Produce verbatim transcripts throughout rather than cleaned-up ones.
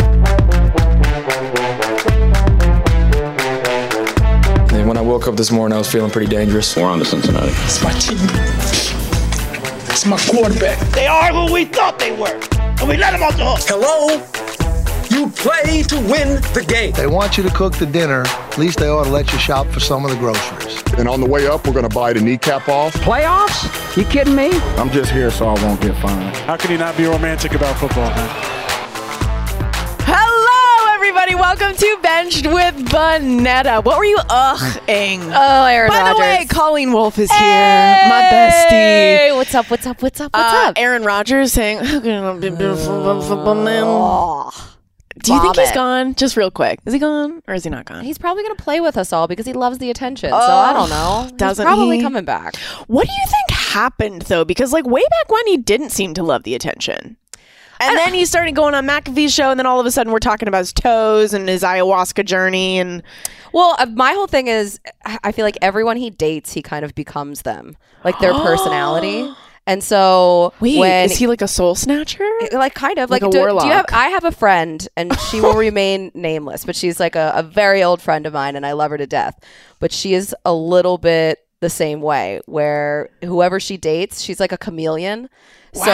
And when I woke up this morning, I was feeling pretty dangerous. We're on to Cincinnati. It's my team. It's my quarterback. They are who we thought they were, and we let them off the hook. Hello? You play to win the game. They want you to cook the dinner. At least they ought to let you shop for some of the groceries. And on the way up, we're going to bite a kneecap off. Playoffs? You kidding me? I'm just here so I won't get fined. How can you not be romantic about football, man? Welcome to Benched with Bonetta. What were you ugh-ing? Oh, Aaron Rodgers. By the Rodgers. way, Colleen Wolfe is here. Hey! My bestie. What's up, what's up, what's up, what's uh, up? Aaron Rodgers saying, I'm going to be beautiful football man. Do you Bob think he's it. gone? Just real quick. Is he gone or is he not gone? He's probably going to play with us all because he loves the attention. Oh, so I don't know. Doesn't he's probably he? coming back. What do you think happened, though? Because like way back when, he didn't seem to love the attention. And then he started going on McAfee's show, and then all of a sudden we're talking about his toes and his ayahuasca journey. And well, my whole thing is I feel like everyone he dates, he kind of becomes them, like their personality. And so wait, when, is he like a soul snatcher? Like kind of like, like a do, warlock. Do you have, I have a friend, and she will remain nameless, but she's like a, a very old friend of mine, and I love her to death. But she is a little bit the same way, where whoever she dates, she's like a chameleon. Wow.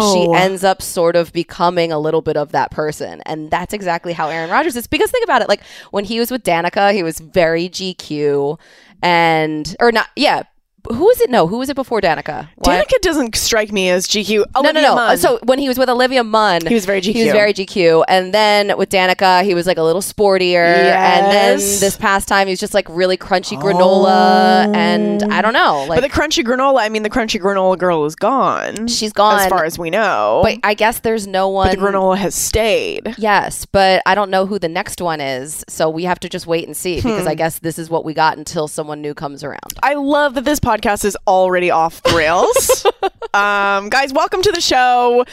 So she ends up sort of becoming a little bit of that person. And that's exactly how Aaron Rodgers is. Because think about it, like when he was with Danica, he was very G Q and or not. Yeah. Who is it? No. Who was it before Danica? What? Danica doesn't strike me as G Q. Olivia no, no, no. Munn. So when he was with Olivia Munn, he was very G Q. He was very G Q. And then with Danica, he was like a little sportier. Yes. And then this past time, he was just like really crunchy granola. Oh. And I don't know. Like, but the crunchy granola, I mean, the crunchy granola girl is gone. She's gone. As far as we know. But I guess there's no one. But the granola has stayed. Yes. But I don't know who the next one is. So we have to just wait and see. Hmm. Because I guess this is what we got until someone new comes around. I love that this podcast. Podcast is already off the rails. um, guys, welcome to the show.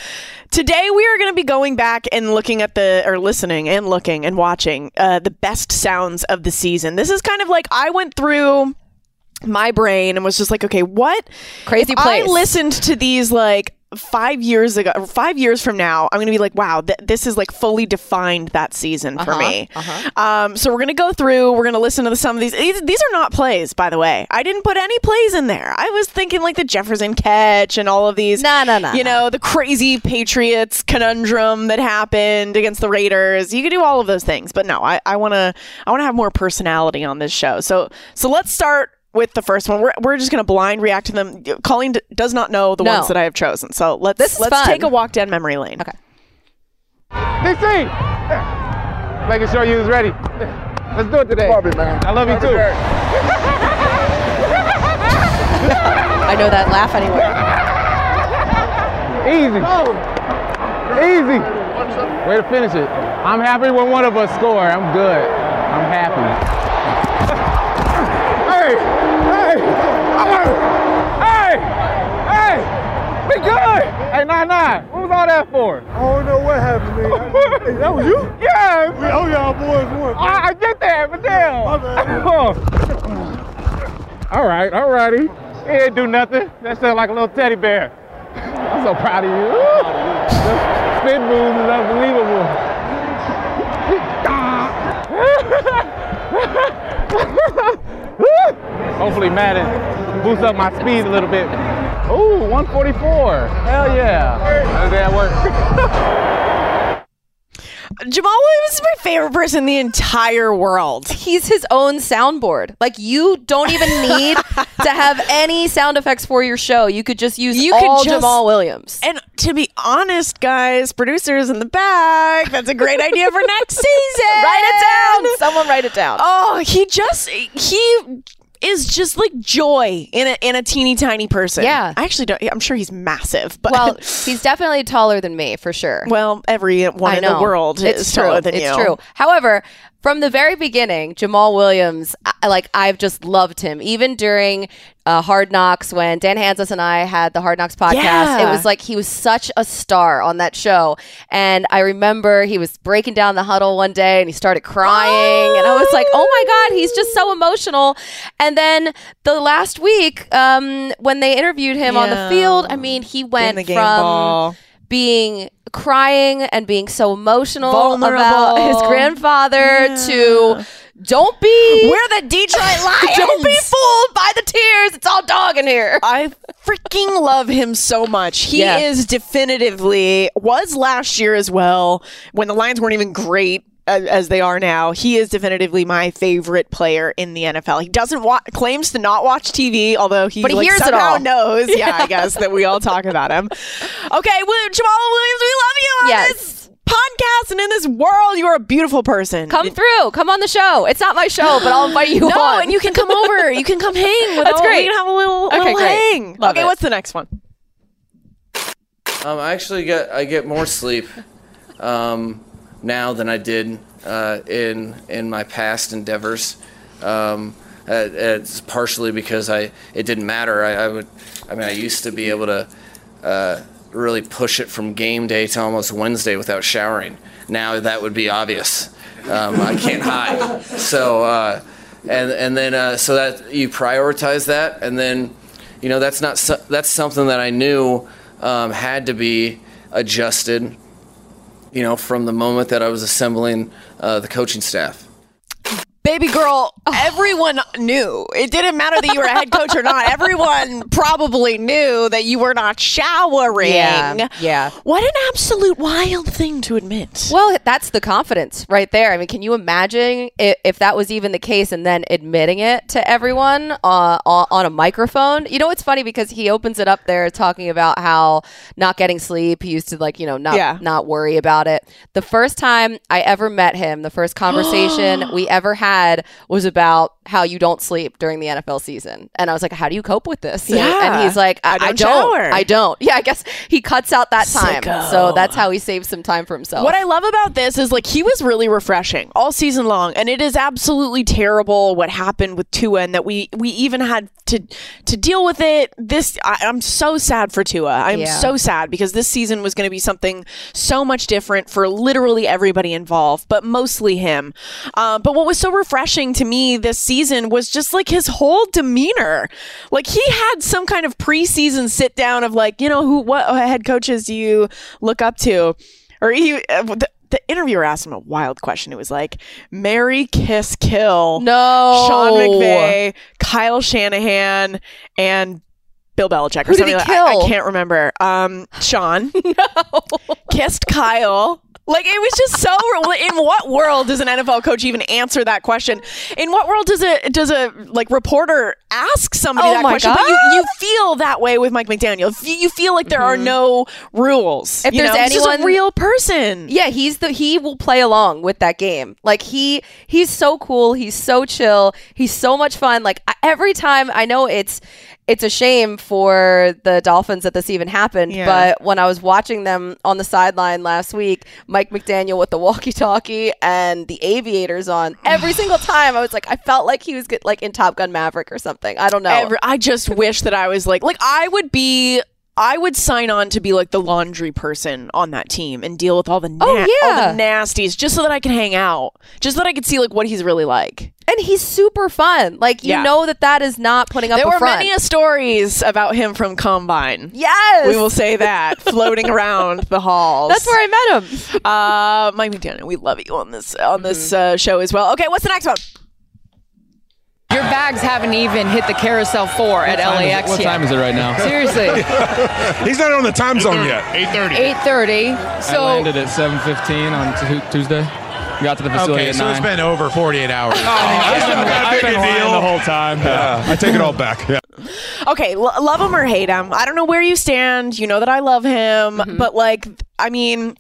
Today we are going to be going back and looking at the, or listening and looking and watching uh, the best sounds of the season. This is kind of like I went through my brain and was just like, okay, what? Crazy place. I listened to these like five years ago, five years from now, I'm going to be like, wow, th- this is like fully defined that season for uh-huh, me. Uh-huh. Um, so we're going to go through, we're going to listen to the, some of these. these. These are not plays, by the way. I didn't put any plays in there. I was thinking like the Jefferson catch and all of these, nah, nah, nah, you know, the crazy Patriots conundrum that happened against the Raiders. You could do all of those things, but no, I, I want to, I want to have more personality on this show. So, so let's start with the first one. We're we're just going to blind react to them. Colleen d- does not know the no. ones that I have chosen. So let's this let's fun. take a walk down memory lane. Okay. D C, making sure you was ready. Let's do it today. Love it, man. I love you too. I know that laugh anyway. Easy. Oh. Easy. Way to finish it. I'm happy when one of us score. I'm good. I'm happy. Hey! Hey! Hey! Hey! We good! Hey, nine nine. What was all that for? I don't know what happened, man. That was you? Yeah! We owe y'all boys one. I, I get that, but damn! Alright, alrighty. He didn't do nothing. That sounded like a little teddy bear. I'm so proud of you. The spin move is unbelievable. Hopefully Madden boosts up my speed a little bit. Ooh, one forty-four. Hell yeah. How did that work? Jamal Williams is my favorite person in the entire world. He's his own soundboard. Like, you don't even need to have any sound effects for your show. You could just use you all could just, Jamal Williams. And to be honest, guys, producers in the back, that's a great idea for next season. Write it down. Someone write it down. Oh, he just, he... is just like joy in a in a teeny tiny person. Yeah. I actually don't. I'm sure he's massive. But well, he's definitely taller than me for sure. Well, everyone in the world it's is true. taller than it's you. It's true. However, from the very beginning, Jamal Williams, I, like I've just loved him. Even during uh, Hard Knocks, when Dan Hansis and I had the Hard Knocks podcast, yeah. it was like he was such a star on that show. And I remember he was breaking down the huddle one day and he started crying. And I was like, oh my God, he's just so emotional. And then the last week um, when they interviewed him yeah. on the field, I mean, he went from ball. being... crying and being so emotional Vulnerable. about his grandfather yeah. to don't be we're the Detroit Lions don't be fooled by the tears, it's all dog in here. I freaking love him so much. He yeah. is definitively was last year as well when the Lions weren't even great as they are now. He is definitively my favorite player in the N F L. He doesn't wa- claims to not watch T V, although he, he like, somehow knows. Yeah. yeah, I guess that we all talk about him. Okay, well, Jamal Williams, we love you on yes. this podcast and in this world. You're a beautiful person. Come through. Come on the show. It's not my show, but I'll invite you no, on. No, and you can come over. You can come hang. With That's all. great. We can have a little, okay, little hang. Love okay, it. What's the next one? Um, I actually get I get more sleep. Um. now than I did uh, in in my past endeavors. Um, uh, it's partially because I it didn't matter. I, I would, I mean, I used to be able to uh, really push it from game day to almost Wednesday without showering. Now that would be obvious. Um, I can't hide. So uh, and and then uh, so that you prioritize that, and then you know that's not so, that's something that I knew um, had to be adjusted. You know, from the moment that I was assembling uh, the coaching staff. Baby girl, oh. everyone knew. It didn't matter that you were a head coach or not. Everyone probably knew that you were not showering. Yeah, yeah. What an absolute wild thing to admit. Well, that's the confidence right there. I mean, can you imagine if, if that was even the case and then admitting it to everyone uh, on a microphone? You know, it's funny because he opens it up there talking about how not getting sleep. He used to like, you know, not, yeah. not worry about it. The first time I ever met him, the first conversation we ever had, was about how you don't sleep during the N F L season. And I was like, how do you cope with this? And, yeah. and he's like, I, I don't. I don't, I don't. Yeah, I guess he cuts out that time. Sicko. So that's how he saves some time for himself. What I love about this is like he was really refreshing all season long. And it is absolutely terrible what happened with Tua and that we, we even had to to deal with it. This I, I'm so sad for Tua. I'm yeah. so sad because this season was going to be something so much different for literally everybody involved, but mostly him. Uh, but what was so refreshing to me this season was just like his whole demeanor. Like he had some kind of preseason sit down of like, you know, who, what head coaches do you look up to? Or he, the, the interviewer asked him a wild question. It was like, marry, kiss, kill. No. Sean McVay, Kyle Shanahan, and Bill Belichick. Or who did he like, kill? I, I can't remember. Um, Sean. No. Kissed Kyle. Like, it was just so... In what world does an N F L coach even answer that question? In what world does a, does a like, reporter ask somebody oh that question? God. But you, you feel that way with Mike McDaniel. You feel like there mm-hmm. are no rules. If you there's know? anyone... He's just a real person. Yeah, he's the he will play along with that game. Like, he he's so cool. He's so chill. He's so much fun. Like, every time... I know it's... It's a shame for the Dolphins that this even happened, yeah. but when I was watching them on the sideline last week, Mike McDaniel with the walkie-talkie and the aviators on, every single time I was like, I felt like he was get, like in Top Gun Maverick or something. I don't know. Every, I just wish that I was like, like I would be... I would sign on to be like the laundry person on that team and deal with all the na- oh, yeah. all the nasties just so that I can hang out, just so that I could see like what he's really like. And he's super fun. Like, you yeah. know that that is not putting up there a front. There were many stories about him from Combine. Yes. We will say that floating around the halls. That's where I met him. uh, Mike McDaniel, we love you on this, on mm-hmm. this uh, show as well. Okay, what's the next one? Your bags haven't even hit the carousel four what at L A X yet. What time is it right now? Seriously. He's not on the time zone yet. eight thirty eight thirty So I landed at seven fifteen on t- Tuesday. Got to the facility okay, at so nine. It's been over forty-eight hours. Oh, I've been, been lying the whole time. Yeah. I take it all back. Yeah. Okay, lo- love him or hate him. I don't know where you stand. You know that I love him. Mm-hmm. But, like, I mean...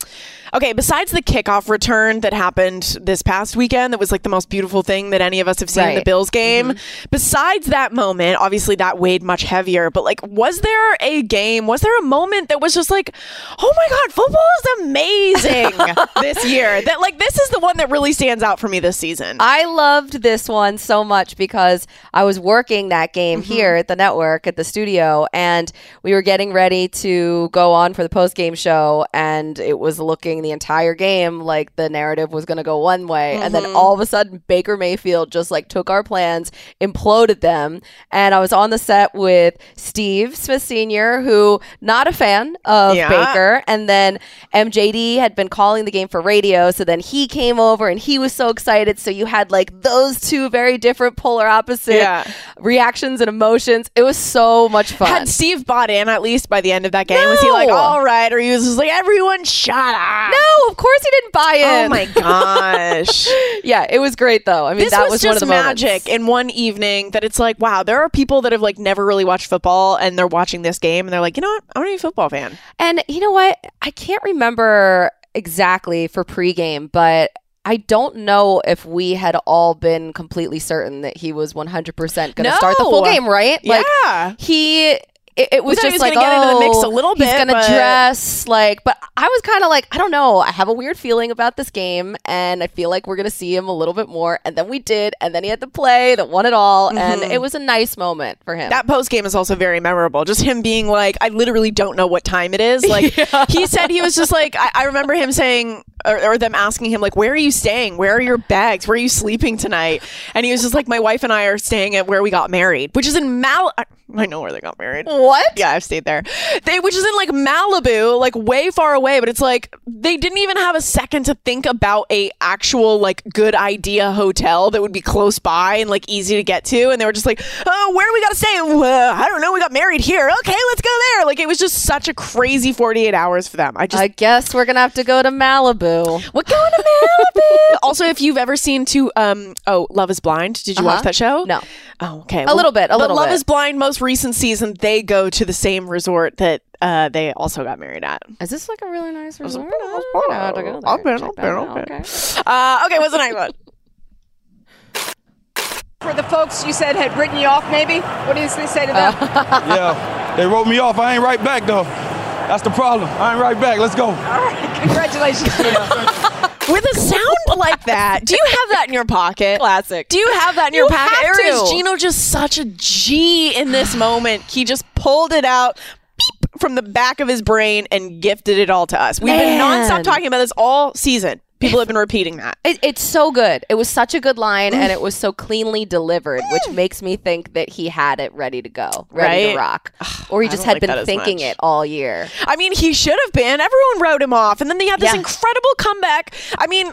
Okay, besides the kickoff return that happened this past weekend, that was like the most beautiful thing that any of us have seen right. in the Bills game. Mm-hmm. Besides that moment, obviously that weighed much heavier, but like, was there a game, was there a moment that was just like, oh my God, football is amazing this year? That like, this is the one that really stands out for me this season. I loved this one so much because I was working that game mm-hmm. here at the network, at the studio, and we were getting ready to go on for the post-game show, and it was looking the entire game like the narrative was going to go one way, mm-hmm. and then all of a sudden Baker Mayfield just like took our plans, imploded them, and I was on the set with Steve Smith Senior, who not a fan of yeah. Baker, and then M J D had been calling the game for radio, so then he came over and he was so excited, so you had like those two very different polar opposite yeah. reactions and emotions. It was so much fun. Had Steve bought in at least by the end of that game? No. Was he like, all right, or he was just like, everyone shut up? No, of course he didn't buy in. Oh my gosh. Yeah, it was great though. I mean, this that was, was one of the moments. This was just magic in one evening that it's like, wow, there are people that have like never really watched football and they're watching this game and they're like, you know what? I'm not even a football fan. And you know what? I can't remember exactly for pregame, but I don't know if we had all been completely certain that he was one hundred percent going to no. start the full game, right? Yeah. Like, he... It, it was, was just like, gonna get oh, into the mix a little bit, he's going to but... dress like, but I was kind of like, I don't know. I have a weird feeling about this game and I feel like we're going to see him a little bit more. And then we did. And then he had the play that won it all. Mm-hmm. And it was a nice moment for him. That post game is also very memorable. Just him being like, I literally don't know what time it is. Like yeah. he said, he was just like, I, I remember him saying, Or, or them asking him, like, where are you staying? Where are your bags? Where are you sleeping tonight? And he was just like, my wife and I are staying at where we got married, which is in Mal... I know where they got married. What? Yeah, I've stayed there. They, which is in, like, Malibu, like, way far away, but it's like, they didn't even have a second to think about a actual, like, good idea hotel that would be close by and, like, easy to get to, and they were just like, oh, where do we gotta stay? Uh, I don't know, we got married here. Okay, let's go there. Like, it was just such a crazy forty-eight hours for them. I just... I guess we're gonna have to go to Malibu. We're going to Malibu. Also, if you've ever seen two, um, oh, Love is Blind. Did you uh-huh. watch that show? No. Oh, okay. A well, little bit. A little Love bit. Love is Blind, most recent season, they go to the same resort that uh, they also got married at. Is this like a really nice resort? I've been, I've been, okay. Uh, okay, what's the next one? For the folks you said had written you off, maybe? What did they say to that? Uh, yeah, they wrote me off. I ain't right back, though. That's the problem. I'm right back. Let's go. All right. Congratulations, Gino. With a sound like that, do you have that in your pocket? Classic. Do you have that in your you pocket? Have to. Or is Gino just such a G in this moment? He just pulled it out beep, from the back of his brain and gifted it all to us. We've Man. been nonstop talking about this all season. People have been repeating that. It, it's so good. It was such a good line, and it was so cleanly delivered, which makes me think that he had it ready to go, ready right? to rock. Ugh, or he just had like been thinking much. it all year. I mean, he should have been. Everyone wrote him off, and then they had this yeah. incredible comeback. I mean...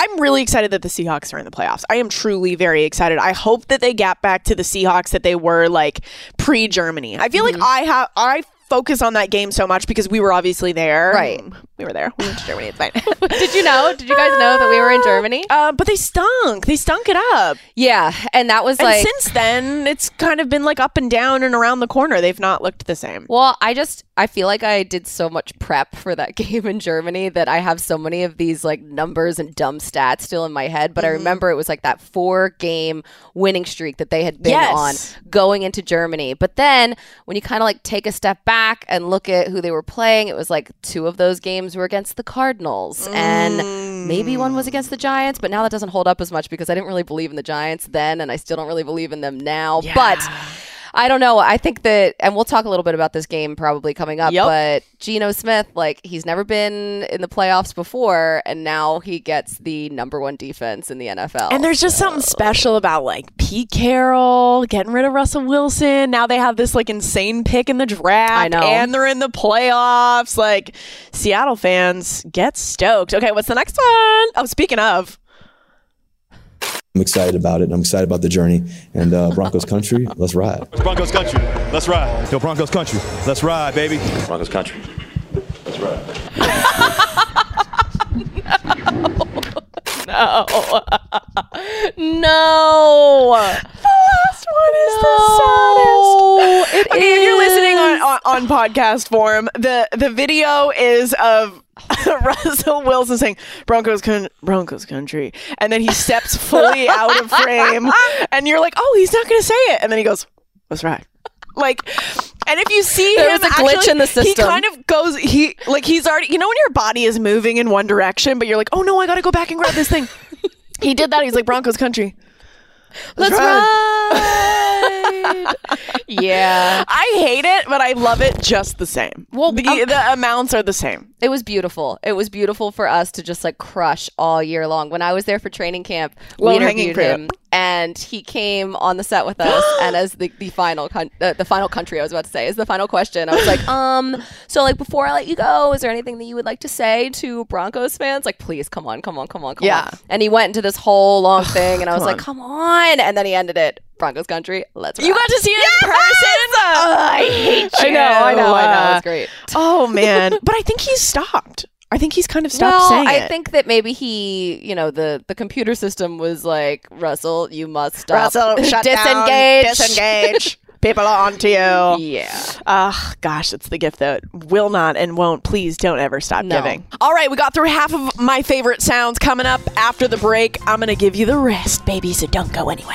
I'm really excited that the Seahawks are in the playoffs. I am truly very excited. I hope that they get back to the Seahawks that they were like pre-Germany. I feel mm-hmm. like I have I focus on that game so much because we were obviously there. Right. We were there. We went to Germany. It's fine. Did you know? Did you guys know that we were in Germany? Uh, but they stunk. They stunk it up. Yeah. And that was and like... And since then, it's kind of been like up and down and around the corner. They've not looked the same. Well, I just... I feel like I did so much prep for that game in Germany that I have so many of these like numbers and dumb stats still in my head. But mm-hmm. I remember it was like that four game winning streak that they had been yes. on going into Germany. But then when you kind of like take a step back and look at who they were playing, it was like two of those games were against the Cardinals mm. and maybe one was against the Giants. But now that doesn't hold up as much because I didn't really believe in the Giants then and I still don't really believe in them now. Yeah. But... I don't know. I think that, and we'll talk a little bit about this game probably coming up, yep. but Geno Smith, like, he's never been in the playoffs before, and now he gets the number one defense in the N F L. And there's just so. something special about, like, Pete Carroll, getting rid of Russell Wilson. Now they have this, like, insane pick in the draft. I know. And they're in the playoffs. Like, Seattle fans, get stoked. Okay, what's the next one? Oh, speaking of. I'm excited about it. I'm excited about the journey. And uh, Broncos country, let's ride. Broncos country, let's ride. Yo, Broncos country, let's ride, baby. Broncos country, let's ride. No. No. The last one is no. the saddest. It okay, is. If you're listening on, on, on podcast form, the, the video is of Russell Wilson saying Broncos con- Broncos country, and then he steps fully out of frame, and you're like, oh, he's not going to say it, and then he goes, "That's right." Like, and if you see there him, was a glitch actually, in the system. He kind of goes, he like he's already, you know, when your body is moving in one direction, but you're like, oh no, I got to go back and grab this thing. He did that. He's like, Broncos country. Let's, Let's ride. ride. Yeah. I hate it, but I love it just the same. Well, the, okay. the amounts are the same. It was beautiful. It was beautiful for us to just like crush all year long. When I was there for training camp, we interviewed him, and he came on the set with us. And as the, the final con- uh, the final country I was about to say is the final question. I was like, um, so like before I let you go, is there anything that you would like to say to Broncos fans? Like, please, come on, come on, come on, come yeah. on. And he went into this whole long thing, and I was like, come on. And then he ended it. Broncos country, let's ride. You got to see it yes! in person. Oh, I hate you. I know, I know, uh, I know. It's great. Oh, man. But I think he's stopped. I think he's kind of stopped well, saying I it. I think that maybe he, you know, the, the computer system was like, Russell, you must stop. Russell, shut disengage. down. Disengage. People are on to you. Yeah. Oh, gosh, it's the gift that will not and won't. Please don't ever stop no. giving. All right, we got through half of my favorite sounds. Coming up after the break, I'm going to give you the rest, baby, so don't go anywhere.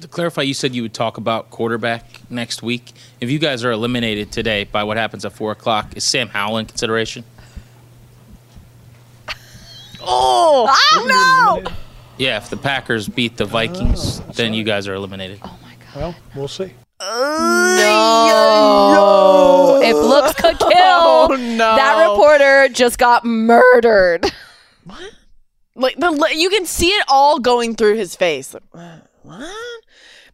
To clarify, you said you would talk about quarterback next week. If you guys are eliminated today by what happens at four o'clock, is Sam Howell in consideration? Oh, ah, no! Yeah, if the Packers beat the Vikings, oh, then you guys are eliminated. Oh, my God. Well, we'll see. No. no. If looks could kill, oh, no. That reporter just got murdered. What? Like, the, you can see it all going through his face. Like, what?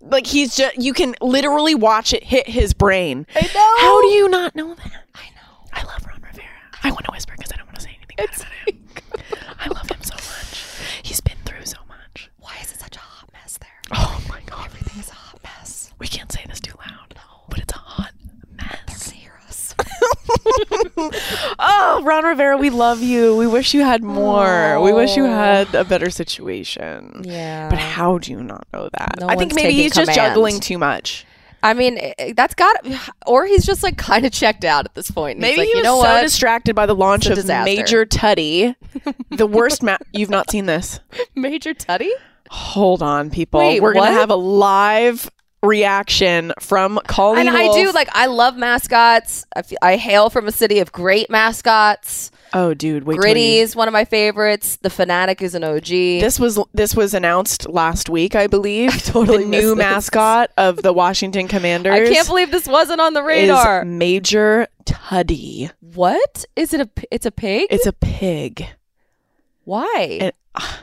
Like, he's just, you can literally watch it hit his brain. I know. How do you not know that? I know. I love Ron Rivera. I want to whisper because I don't want to say anything bad about him. I love him so much. He's been through so much. Why is it such a hot mess there? Oh, my God. Everything is a hot mess. We can't say this too loud. No. But it's a hot mess. They're near us. Oh, Ron Rivera, we love you. We wish you had more. Oh. We wish you had a better situation. Yeah. But how do you not know that? No, I think maybe he's command. just juggling too much. I mean, that's got, or he's just like kind of checked out at this point. And maybe he's like, he was you know so what? distracted by the launch of disaster. Major Tutty, the worst map. You've not seen this, Major Tutty. Hold on, people. Wait, We're what? gonna have a live reaction from Colleen. And Wolfe. I do like. I love mascots. I, feel, I hail from a city of great mascots. Oh, dude, wait Gritty is one of my favorites. The Fanatic is an O G. This was this was announced last week, I believe. I totally the new this. mascot of the Washington Commanders. I can't believe this wasn't on the radar. Is Major Tutty. What is it? A it's a pig. It's a pig. Why? And, uh,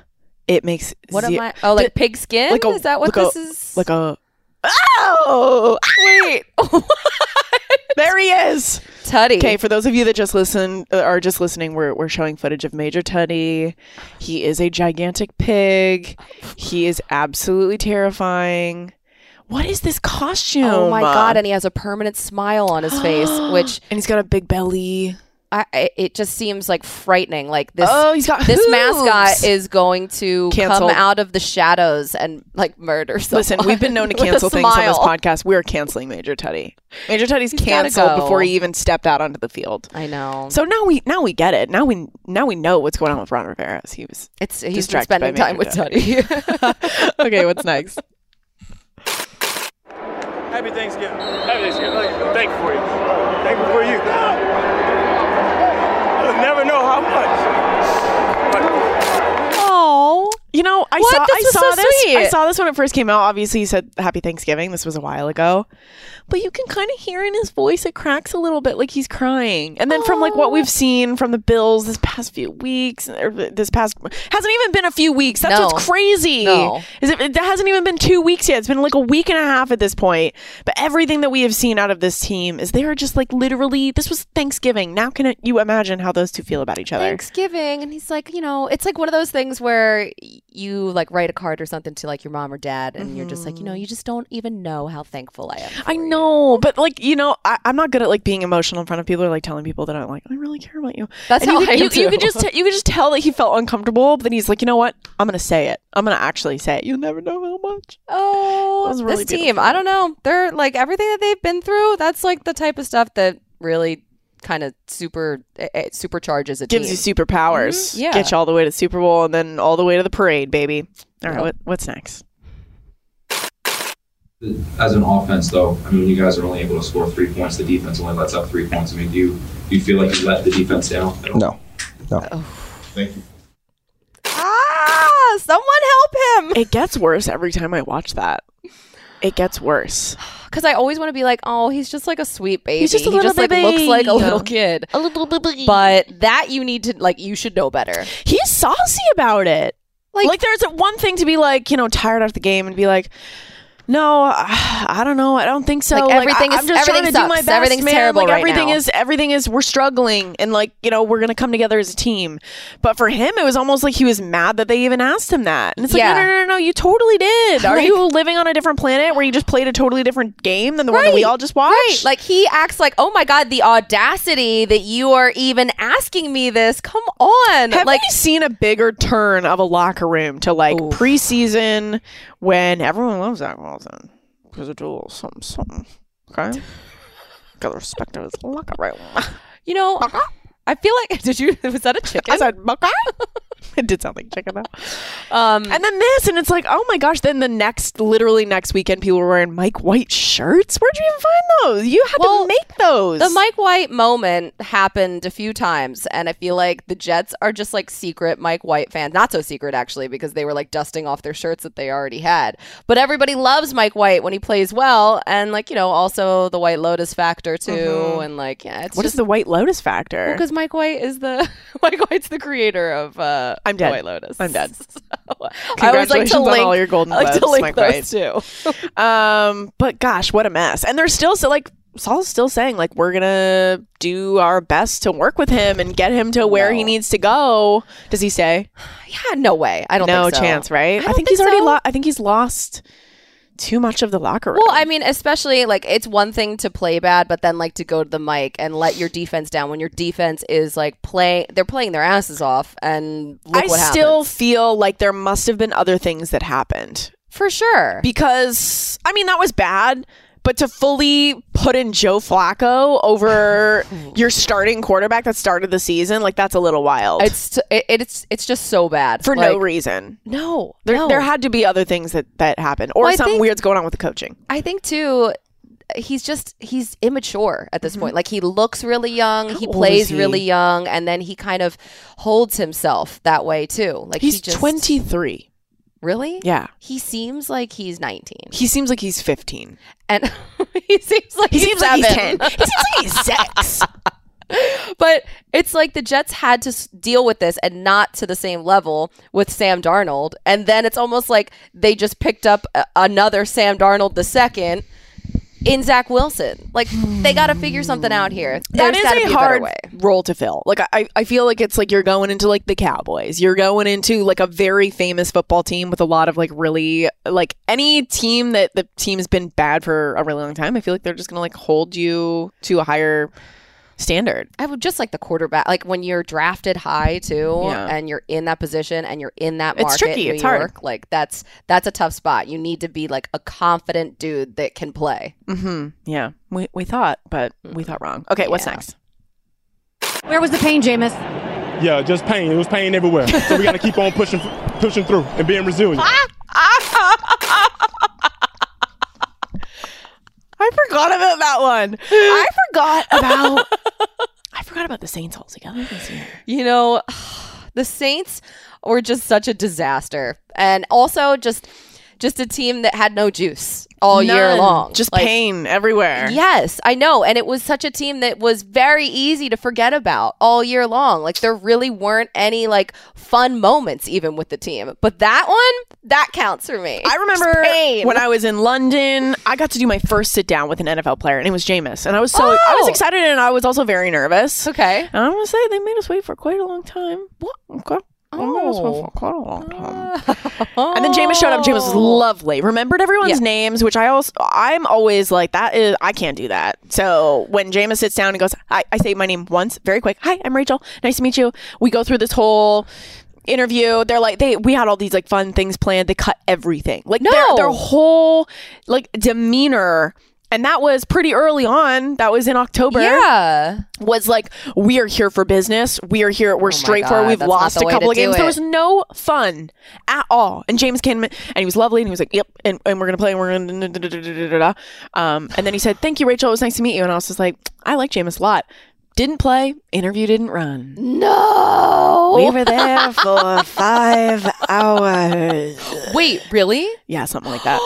it makes what ze- am I? Oh, like d- pig skin? Like a, is that what like this a, is? Like a. Oh wait! There he is, Tutty. Okay, for those of you that just listen uh, are just listening, we're we're showing footage of Major Tutty. He is a gigantic pig. He is absolutely terrifying. What is this costume? Oh my God! And he has a permanent smile on his face, which and he's got a big belly. I, it just seems like frightening. Like this, oh, he's got this mascot is going to cancel. come out of the shadows and like murder someone. Listen, we've been known to cancel things smile. on this podcast. We're canceling Major Tutty. Major Tutty's he's canceled go. before he even stepped out onto the field. I know. So now we now we get it. Now we now we know what's going on with Ron Rivera. He was it's he's been spending time with Tutty. Okay, what's next? Happy Thanksgiving. Happy Thanksgiving. Thankful for you. Thankful for you. No! Never know how much. Oh, You know, I what? saw this I saw so this sweet. I saw this when it first came out. Obviously, he said Happy Thanksgiving. This was a while ago. But you can kind of hear in his voice it cracks a little bit, like he's crying. And then Aww. From like what we've seen from the Bills this past few weeks, or this past hasn't even been a few weeks. That's no. what's crazy. No. Is it, it hasn't even been two weeks yet. It's been like a week and a half at this point. But everything that we have seen out of this team is they are just like literally this was Thanksgiving. Now can you imagine how those two feel about each other? Thanksgiving, and he's like, you know, it's like one of those things where you like write a card or something to like your mom or dad and mm-hmm. you're just like, you know, you just don't even know how thankful I am. I know, you. But like, you know, I, I'm not good at like being emotional in front of people or like telling people that I'm like, I really care about you. That's and how you could, I you, do. You could just t- you could just tell that he felt uncomfortable, but then he's like, you know what? I'm gonna say it. I'm gonna actually say it. You'll never know how much. Oh, really this beautiful. Team, I don't know. They're like everything that they've been through. That's like the type of stuff that really kind of super it supercharges it gives team. You superpowers mm-hmm. yeah get you all the way to the Super Bowl and then all the way to the parade, baby. All right, yep. what, what's next as an offense though? I mean, you guys are only able to score three points, the defense only lets up three points. I mean, do you do you feel like you let the defense down at all? no no oh. Thank you. Ah, someone help him. It gets worse every time I watch that. It gets worse. Because I always want to be like, oh, he's just like a sweet baby. He's just a little he just baby. Like, looks like a little kid. A little baby. But that you need to, like, you should know better. He's saucy about it. Like, like there's one thing to be like, you know, tired after the game and be like, no, I don't know. I don't think so. Like, like everything I, is, I'm just everything trying to sucks. Do my best, everything's man. Terrible like, right everything now. Is, everything is, we're struggling. And like, you know, we're going to come together as a team. But for him, it was almost like he was mad that they even asked him that. And it's like, yeah. no, no, no, no, no, you totally did. Are like, you living on a different planet where you just played a totally different game than the right, one that we all just watched? Right. Like he acts like, oh my God, the audacity that you are even asking me this. Come on. Have like, you seen a bigger turn of a locker room to like oof. Preseason when everyone loves that one? Then because it's a little something something okay gotta respect his locker room. You know, I feel like did you was that a chicken? I said it did sound like chicken though. Um and then this and it's like, oh my gosh, then the next literally next weekend people were wearing Mike White shirts. Where'd you even find those? You had well, to make those. The Mike White moment happened a few times and I feel like the Jets are just like secret Mike White fans. Not so secret actually because they were like dusting off their shirts that they already had. But everybody loves Mike White when he plays well and like, you know, also the White Lotus factor too mm-hmm. and like yeah it's what just, is the White Lotus factor? Well, because Mike White is the Mike White's the creator of uh, I'm dead. White Lotus. I'm dead. So, congratulations I always like to link, on all your golden I like to link those White. Too. um, but gosh, what a mess! And they're still so like Saul's still saying like we're gonna do our best to work with him and get him to where no. he needs to go. Does he say? Yeah, no way. I don't. No think so. Chance, right? I, I think, think he's so. already. Lo- I think he's lost. Too much of the locker room. Well, I mean, especially like it's one thing to play bad, but then like to go to the mic and let your defense down when your defense is like play they're playing their asses off and look I what happens. I still feel like there must have been other things that happened. For sure. Because I mean that was bad. But to fully put in Joe Flacco over your starting quarterback that started the season, like that's a little wild. It's it, it's it's just so bad for like, no reason. No, there no. there had to be other things that, that happened or well, something think, weird's going on with the coaching. I think too. He's just he's immature at this mm-hmm. point. Like he looks really young, How he plays he? really young, and then he kind of holds himself that way too. Like he's he just, twenty-three. Really? Yeah. He seems like he's nineteen. He seems like he's fifteen. And he seems like he he's seems seven. Like he's ten. He seems like he's six. But it's like the Jets had to deal with this and not to the same level with Sam Darnold. And then it's almost like they just picked up a- another Sam Darnold the second in Zach Wilson. Like they got to figure something out here. There's that is gotta a be hard a way. Role to fill. Like I, I feel like it's like you're going into like the Cowboys. You're going into like a very famous football team with a lot of like really like any team that the team's been bad for a really long time. I feel like they're just gonna like hold you to a higher standard. I would just like the quarterback. Like when you're drafted high too, yeah. and you're in that position and you're in that market. It's tricky. New it's York, hard. Like that's that's a tough spot. You need to be like a confident dude that can play. Mm-hmm. Yeah, we we thought, but we thought wrong. Okay, yeah. What's next? Where was the pain, Jameis? Yeah, just pain. It was pain everywhere. So we got to keep on pushing, pushing through, and being resilient. I forgot about that one. I forgot about I forgot about the Saints altogether this year. You know, the Saints were just such a disaster. And also just just a team that had no juice all None. year long. Just like, pain everywhere. Yes, I know. And it was such a team that was very easy to forget about all year long. Like there really weren't any like fun moments even with the team. But that one, that counts for me. I remember when I was in London, I got to do my first sit down with an N F L player, and it was Jameis. And I was so oh. I was excited, and I was also very nervous. Okay. And I'm going to say they made us wait for quite a long time. What? Okay. Oh, for quite a long time. Oh. And then Jameis showed up. Jameis was lovely. Remembered everyone's yeah. names, which I also I'm always like that is I can't do that. So when Jameis sits down and goes, I, I say my name once, very quick. Hi, I'm Rachel. Nice to meet you. We go through this whole interview. They're like they we had all these like fun things planned. They cut everything. Like no. their their whole like demeanor. And that was pretty early on. That was in October. Yeah. Was like, we are here for business. We are here. We're oh straightforward. We've That's lost a couple of games. There was no fun at all. And James came and he was lovely. And he was like, yep. And, and we're going to play. And we're going to da, da, da, da, da, da, da. Um, And then he said, thank you, Rachel. It was nice to meet you. And I was just like, I like Jameis a lot. Didn't play. Interview didn't run. No. We were there for five hours. Wait, really? Yeah, something like that.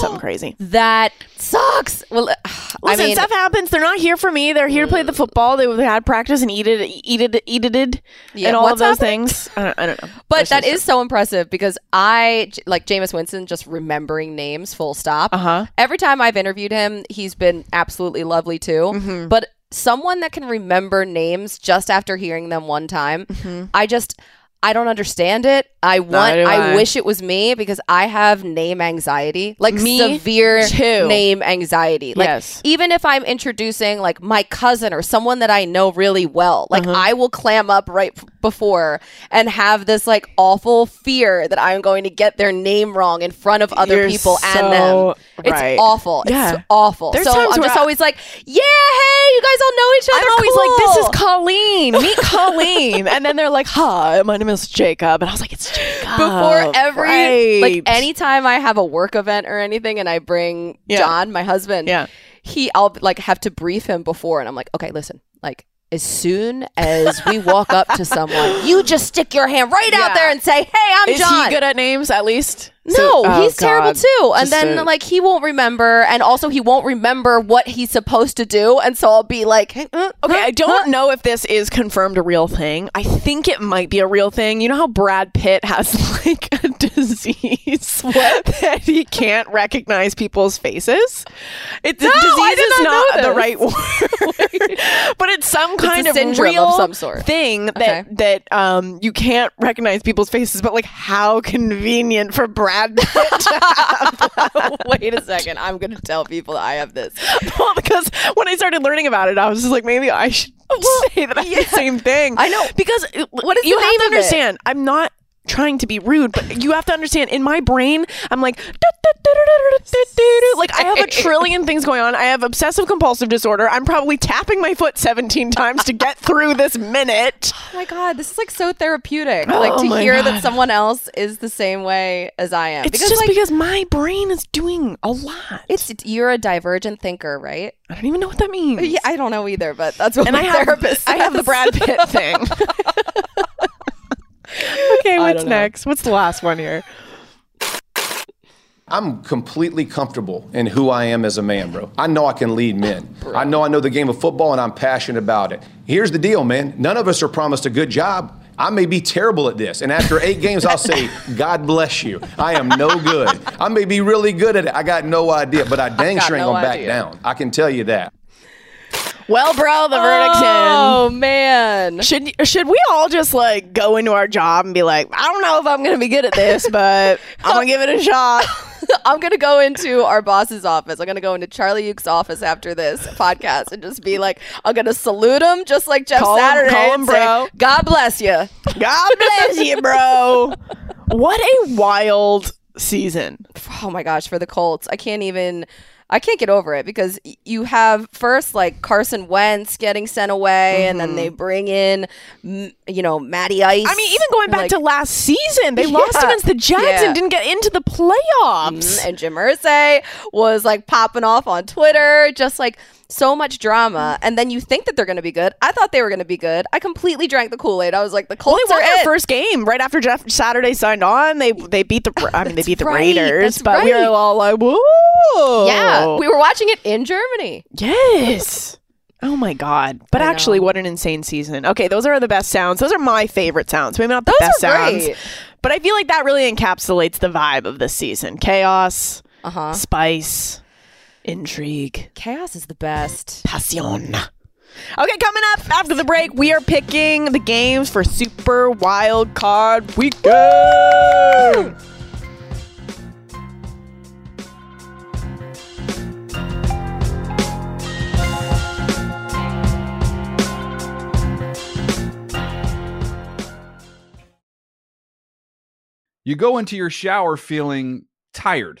Something crazy. That sucks. Well, listen, I mean, stuff happens. They're not here for me. They're here to play the football. They had practice and eat it, eat it, eat it, yeah, and all of those happened? Things. I don't, I don't know. But There's that no is so impressive because I like Jameis Winston just remembering names. Full stop. Uh-huh. Every time I've interviewed him, he's been absolutely lovely too. Mm-hmm. But someone that can remember names just after hearing them one time, mm-hmm. I just. I don't understand it. I want. I. I wish it was me because I have name anxiety, like me severe too. name anxiety. Like yes. even if I'm introducing like my cousin or someone that I know really well, like uh-huh. I will clam up right p- before and have this like awful fear that I'm going to get their name wrong in front of other You're people so and them. It's right. awful. Yeah. It's awful. There's so I'm just I- always like, yeah, hey, you guys all know each other. I'm always cool. like, this is Colleen. Meet Colleen, and then they're like, hi, my name is Jacob, and I was like, it's Jacob. Before every right. like anytime I have a work event or anything and I bring yeah. John, my husband, yeah. he I'll like have to brief him before, and I'm like, okay, listen, like as soon as we walk up to someone, you just stick your hand right yeah. out there and say, hey, I'm Is John. Is he good at names at least? No, so, oh he's God. terrible too. And just then so... like he won't remember, and also he won't remember what he's supposed to do. And so I'll be like, hey, uh, okay, huh, I don't huh. know if this is confirmed a real thing. I think it might be a real thing. You know how Brad Pitt has like a disease what? that he can't recognize people's faces. It, no, the disease I is not, not the right word, but it's some it's kind a of syndrome real of some sort thing that okay. that um you can't recognize people's faces. But like, how convenient for Brad. Wait a second, I'm gonna tell people that I have this. Well, because when I started learning about it, I was just like, maybe I should well, say that I yeah. have the same thing. I know, because what is you the name have to understand it? I'm not trying to be rude, but you have to understand, in my brain I'm like like I have a trillion things going on. I have obsessive compulsive disorder. I'm probably tapping my foot seventeen times to get through this minute. Oh my God, this is like so therapeutic, oh, like to oh hear God. that someone else is the same way as I am. It's because, just like, because my brain is doing a lot. It's you're a divergent thinker, right? I don't even know what that means. Yeah, I don't know either, but that's what and my I therapist have, I have the Brad Pitt thing. Okay, what's next? What's the last one here? I'm completely comfortable in who I am as a man, bro. I know I can lead men. Bro. I know I know the game of football, and I'm passionate about it. Here's the deal, man. None of us are promised a good job. I may be terrible at this, and after eight games, I'll say, God bless you. I am no good. I may be really good at it. I got no idea, but I dang sure ain't gonna back down. I can tell you that. Well, bro, the verdict's in. Oh, man. Should should we all just, like, go into our job and be like, I don't know if I'm going to be good at this, but I'm going to give it a shot. I'm going to go into our boss's office. I'm going to go into Charlie Yuke's office after this podcast and just be like, I'm going to salute him just like Jeff call Saturday him, call him, bro. Say, God bless you. God bless you, bro. What a wild season. Oh, my gosh, for the Colts. I can't even... I can't get over it because you have first like Carson Wentz getting sent away, mm-hmm. and then they bring in, you know, Matty Ice. I mean, even going back like, to last season, they yeah, lost against the Jags yeah. and didn't get into the playoffs. Mm-hmm. And Jim Irsay was like popping off on Twitter, just like so much drama, and then you think that they're going to be good. I thought they were going to be good. I completely drank the Kool-Aid. I was like, the Colts well, they won are their it. first game right after Jeff Saturday signed on. They they beat the I mean they beat the right. Raiders, That's but right. we were all like, whoa. Yeah, we were watching it in Germany. Yes. Oh my God. But I actually, know. what an insane season. Okay, those are the best sounds. Those are my favorite sounds. Maybe not the those best are sounds. Great. But I feel like that really encapsulates the vibe of this season. Chaos, uh-huh. spice, intrigue. Chaos is the best. Passion. Okay, coming up after the break, we are picking the games for Super Wild Card Weekend. Woo! You go into your shower feeling tired,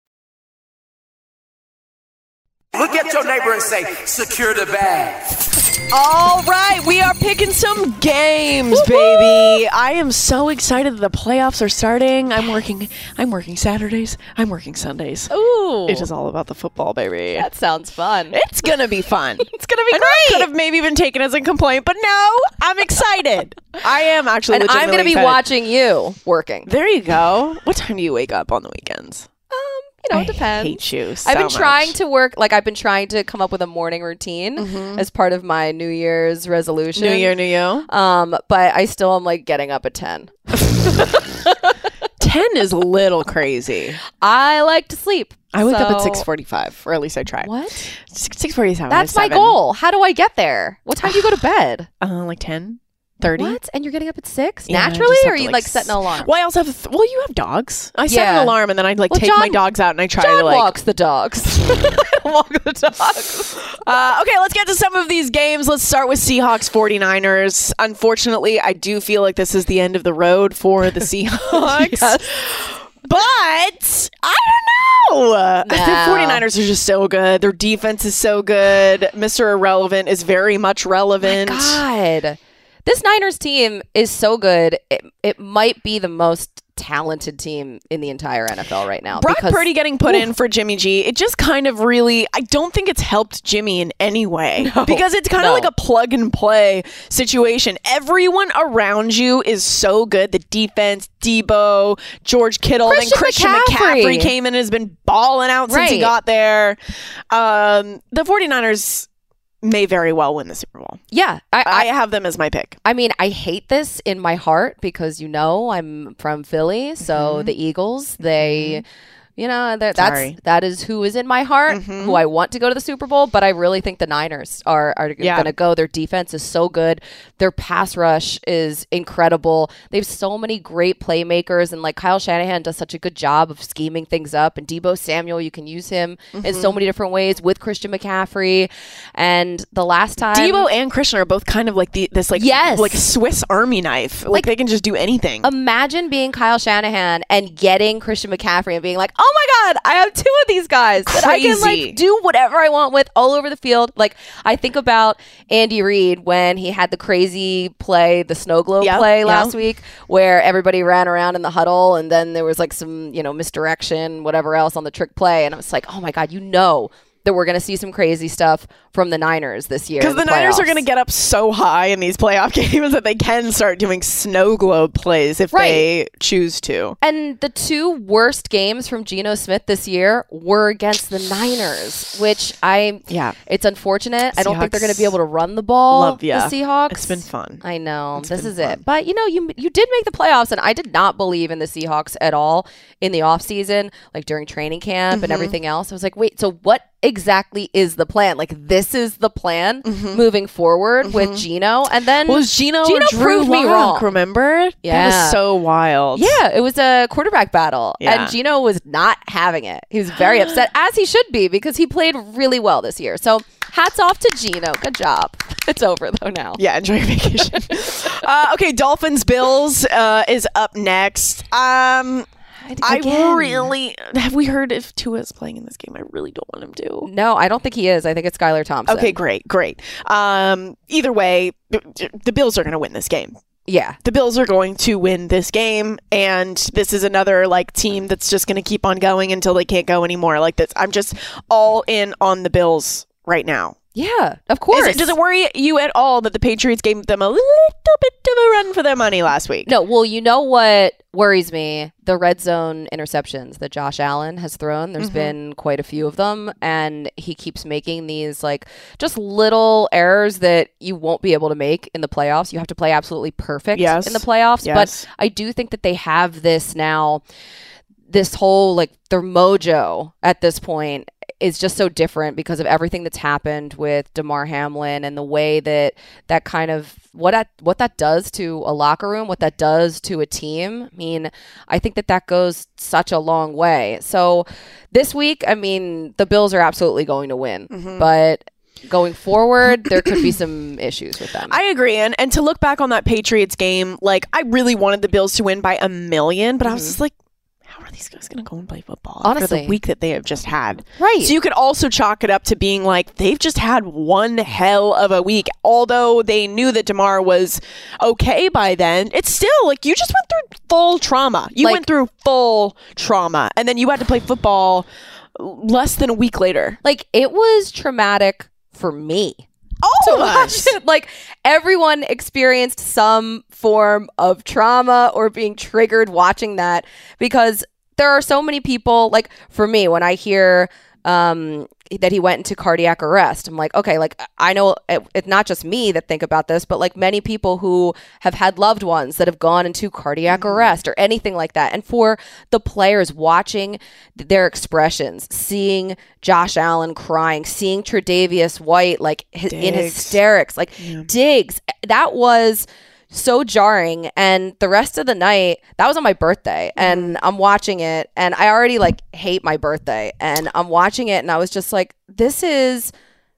Look at your neighbor and say, secure the bag. All right, we are picking some games, Woo-hoo! baby. I am so excited that the playoffs are starting. I'm working I'm working Saturdays. I'm working Sundays. Ooh. It is all about the football, baby. That sounds fun. It's going to be fun. It's going to be and great. I could have maybe been taken as a complaint, but no, I'm excited. I am actually And I'm going to be excited. watching you working. There you go. What time do you wake up on the weekends? You know, it depends. I hate you so I've been much. trying to work, like I've been trying to come up with a morning routine mm-hmm. as part of my New Year's resolution. New Year, New You. Um, but I still am like getting up at ten. ten is a little crazy. I like to sleep. I wake so... up at six forty-five, or at least I try. What? six forty-seven That's my goal. How do I get there? What time do you go to bed? Uh, like ten thirty What? And you're getting up at six? Yeah, naturally? Or are you like, like setting an alarm? Well, I also have, th- well, you have dogs. I set yeah. an alarm and then I like well, take John, my dogs out and I try John to like. John walks the dogs. Walk the dogs. Uh, okay, let's get to some of these games. Let's start with Seahawks 49ers. Unfortunately, I do feel like this is the end of the road for the Seahawks. Yes. But I don't know. No. The 49ers are just so good. Their defense is so good. Mister Irrelevant is very much relevant. My God. This Niners team is so good. It, it might be the most talented team in the entire N F L right now. Brock because, Purdy getting put oof. in for Jimmy G. It just kind of really, I don't think it's helped Jimmy in any way no, because it's kind no. of like a plug and play situation. Everyone around you is so good. The defense, Debo, George Kittle, Christian then Christian McCaffrey. McCaffrey came in and has been balling out right. since he got there. Um, the 49ers may very well win the Super Bowl. Yeah. I, I, I have them as my pick. I mean, I hate this in my heart because, you know, I'm from Philly. So mm-hmm. the Eagles, they, mm-hmm. you know, that's, that is who is in my heart, mm-hmm. who I want to go to the Super Bowl. But I really think the Niners are, are yeah. going to go. Their defense is so good. Their pass rush is incredible. They have so many great playmakers. And like Kyle Shanahan does such a good job of scheming things up. And Debo Samuel, you can use him mm-hmm. in so many different ways with Christian McCaffrey. And the last time Debo and Christian are both kind of like the, this like yes. like Swiss Army knife. Like, like they can just do anything. Imagine being Kyle Shanahan and getting Christian McCaffrey and being like, oh my God, I have two of these guys Crazy. that I can like do whatever I want with all over the field. Like I think about Andy Reid when he had the crazy play, the snow globe yep, play last yep. week where everybody ran around in the huddle and then there was like some, you know, misdirection, whatever else on the trick play. And I was like, oh my God, you know that we're going to see some crazy stuff from the Niners this year. Because the, the Niners are going to get up so high in these playoff games that they can start doing snow globe plays if right. they choose to. And the two worst games from Geno Smith this year were against the Niners, which I, yeah, it's unfortunate. Seahawks. I don't think they're going to be able to run the ball. Love, yeah. The Seahawks. It's been fun. I know. It's this is fun. it. But, you know, you you did make the playoffs, and I did not believe in the Seahawks at all in the offseason, like during training camp mm-hmm. and everything else. I was like, wait, so what exactly is the plan? Like, this is the plan mm-hmm. moving forward mm-hmm. with Gino. And then well, Gino, Gino proved me wrong. Remember? Yeah. It was so wild. Yeah, it was a quarterback battle. Yeah. And Gino was not having it. He was very upset, as he should be, because he played really well this year. So hats off to Gino. Good job. It's over, though, now. Yeah, enjoy your vacation. uh, okay, Dolphins Bills uh, is up next. Um, Again. I really... Have we heard if Tua is playing in this game? I really don't want him to. No, I don't think he is. I think it's Skylar Thompson. Okay, great, great. Um, either way, the Bills are going to win this game. Yeah. The Bills are going to win this game, and this is another like team that's just going to keep on going until they can't go anymore. Like this, I'm just all in on the Bills right now. Yeah, of course. It, does it worry you at all that the Patriots gave them a little bit of a run for their money last week? No, well, you know what worries me? The red zone interceptions that Josh Allen has thrown. There's mm-hmm. been quite a few of them, and he keeps making these like just little errors that you won't be able to make in the playoffs. You have to play absolutely perfect yes. in the playoffs. Yes. But I do think that they have this now, this whole like their mojo at this point is just so different because of everything that's happened with DeMar Hamlin and the way that that kind of what that, what that does to a locker room, what that does to a team. I mean, I think that that goes such a long way. So this week, I mean, the Bills are absolutely going to win, mm-hmm. but going forward, there could be some issues with them. I agree. And, and to look back on that Patriots game, like I really wanted the Bills to win by a million, but mm-hmm. I was just like, how are these guys going to go and play football Honestly. after the week that they have just had? Right. So you could also chalk it up to being like, they've just had one hell of a week. Although they knew that DeMar was okay by then, it's still like you just went through full trauma. You like, went through full trauma. And then you had to play football less than a week later. Like, it was traumatic for me. All of us. Like, everyone experienced some form of trauma or being triggered watching that, because there are so many people, like for me, when I hear um, that he went into cardiac arrest, I'm like, okay, like I know it's it, not just me that think about this, but like many people who have had loved ones that have gone into cardiac mm-hmm. arrest or anything like that. And for the players, watching their expressions, seeing Josh Allen crying, seeing Tre'Davious White like his, in hysterics, like yeah. Diggs, that was so jarring. And the rest of the night, that was on my birthday, and I'm watching it, and I already like hate my birthday, and I'm watching it, and I was just like, this is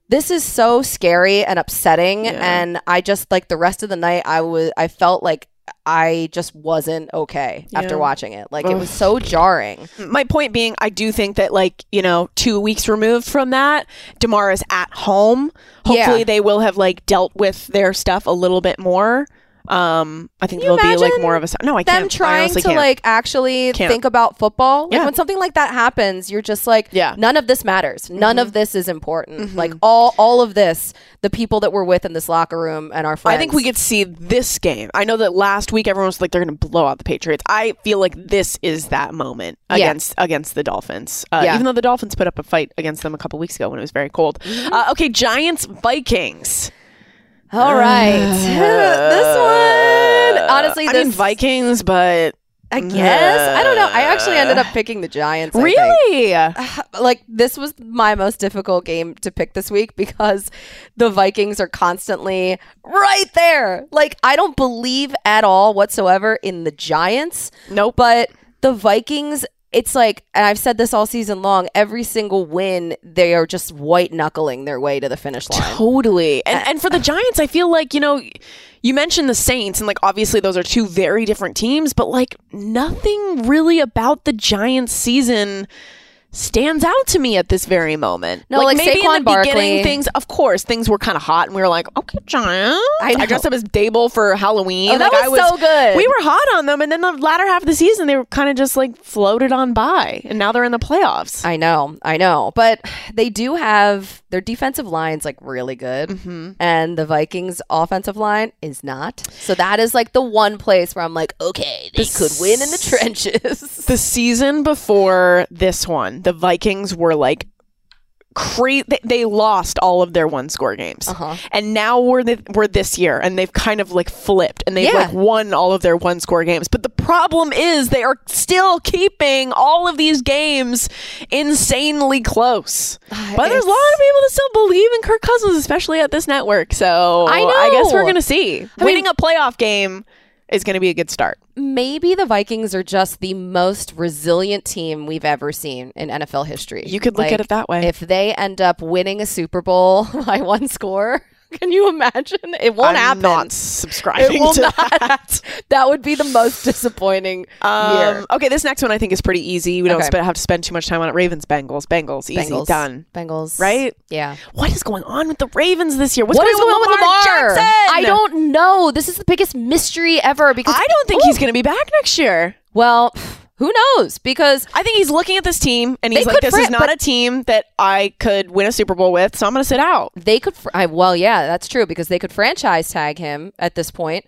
this is so scary and upsetting. Yeah. And I just like the rest of the night I was I felt like I just wasn't okay yeah. after watching it. Like, Ugh. it was so jarring. My point being, I do think that, like, you know, two weeks removed from that, DeMar is at home. Hopefully yeah. they will have like dealt with their stuff a little bit more. Um, I think there'll be like more of a no. I can't. Them trying to can't. like actually can't. think about football. Like yeah. when something like that happens, you're just like, yeah. none of this matters. Mm-hmm. None of this is important. Mm-hmm. Like all, all of this, the people that we're with in this locker room and our friends. I think we could see this game. I know that last week everyone was like, they're going to blow out the Patriots. I feel like this is that moment yeah. against against the Dolphins. Uh, yeah. Even though the Dolphins put up a fight against them a couple weeks ago when it was very cold. Mm-hmm. Uh, okay, Giants Vikings. All right. Uh, this one. Honestly, this. I mean, Vikings, but. I guess. Uh, I don't know. I actually ended up picking the Giants. Really? Like, this was my most difficult game to pick this week because the Vikings are constantly right there. Like, I don't believe at all whatsoever in the Giants. Nope. But the Vikings. It's like, and I've said this all season long, every single win, they are just white-knuckling their way to the finish line. Totally. And, and for the Giants, I feel like, you know, you mentioned the Saints, and, like, obviously those are two very different teams, but, like, nothing really about the Giants season stands out to me at this very moment. No, like, like maybe Saquon in the Barkley. Beginning, things, of course, things were kind of hot, and we were like, okay, Giants. I, I dressed up as Dable for Halloween. Oh, that like, was I was so good. We were hot on them, and then the latter half of the season, they were kind of just like floated on by, and now they're in the playoffs. I know, I know, but they do have their defensive line's like really good, mm-hmm. and the Vikings' offensive line is not. So that is like the one place where I'm like, okay, they the could win in the trenches. The season before this one, the Vikings were like crazy. They, they lost all of their one-score games, uh-huh. and now we're the, we're this year, and they've kind of like flipped, and they've yeah. like won all of their one-score games. But the problem is they are still keeping all of these games insanely close. Uh, but there's a lot of people that still believe in Kirk Cousins, especially at this network. So I, know. I guess we're gonna see. I Winning mean, a playoff game is going to be a good start. Maybe the Vikings are just the most resilient team we've ever seen in N F L history. You could look like, at it that way. If they end up winning a Super Bowl by one score, Can you imagine? It won't I'm happen. Not subscribing it will to not. That. That would be the most disappointing um, year. Okay, this next one I think is pretty easy. We don't okay. sp- have to spend too much time on it. Ravens, Bengals, Bengals, easy, Bengals. Done. Bengals, right? Yeah. What is going on with the Ravens this year? What's what going, is going on with Lamar Jackson? I don't know. This is the biggest mystery ever because I don't think ooh. he's going to be back next year. Well. Who knows? Because I think he's looking at this team and he's like, this fr- is not a team that I could win a Super Bowl with, so I'm going to sit out. They could, fr- I, well, yeah, that's true because they could franchise tag him at this point.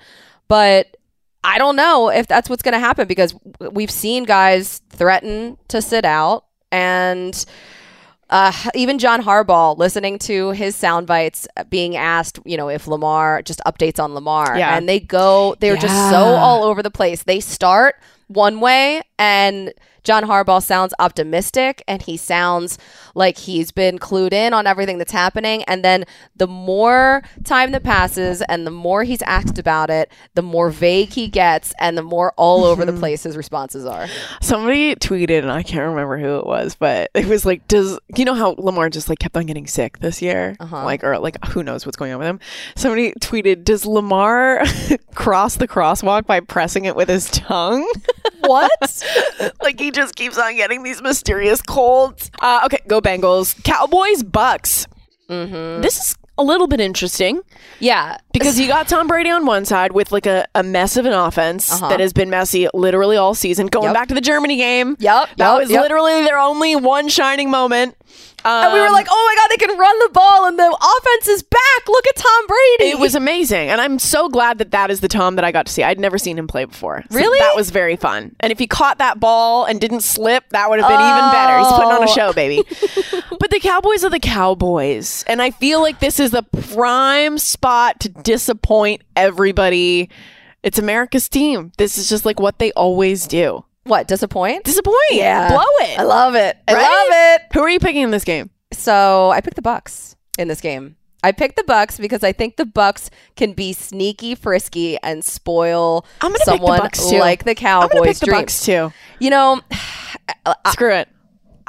But I don't know if that's what's going to happen because we've seen guys threaten to sit out. And uh, even John Harbaugh, listening to his sound bites, being asked, you know, if Lamar, just updates on Lamar. Yeah. And they go, they're yeah. just so all over the place. They start one way and John Harbaugh sounds optimistic and he sounds like he's been clued in on everything that's happening, and then the more time that passes and the more he's asked about it, the more vague he gets and the more all over the place his responses are. Somebody tweeted, and I can't remember who it was, but it was like, does you know how Lamar just like kept on getting sick this year? Uh-huh. Like, or like who knows what's going on with him? Somebody tweeted, does Lamar cross the crosswalk by pressing it with his tongue? What? Like, he just keeps on getting these mysterious colds. Uh, okay, go Bengals. Cowboys, Bucks. Mm-hmm. This is a little bit interesting. Yeah. Because you got Tom Brady on one side with like a, a mess of an offense uh-huh. that has been messy literally all season. Going yep. back to the Germany game. Yep. That yep, was yep. literally their only one shining moment. Um, and we were like, oh my God, they can run the ball and the offense is back. Look at Tom Brady. It was amazing. And I'm so glad that that is the Tom that I got to see. I'd never seen him play before. So really? That was very fun. And if he caught that ball and didn't slip, that would have been oh. even better. He's putting on a show, baby. But the Cowboys are the Cowboys. And I feel like this is the prime spot to disappoint everybody. It's America's team. This is just like what they always do. What, disappoint? Disappoint. Yeah. Blow it. I love it. I right? love it. Who are you picking in this game? So I picked the Bucks in this game. I picked the Bucks because I think the Bucks can be sneaky, frisky, and spoil I'm gonna someone pick the Bucs too. Like the Cowboys. I'm gonna pick the dreams. Bucks too. You know, I, screw it.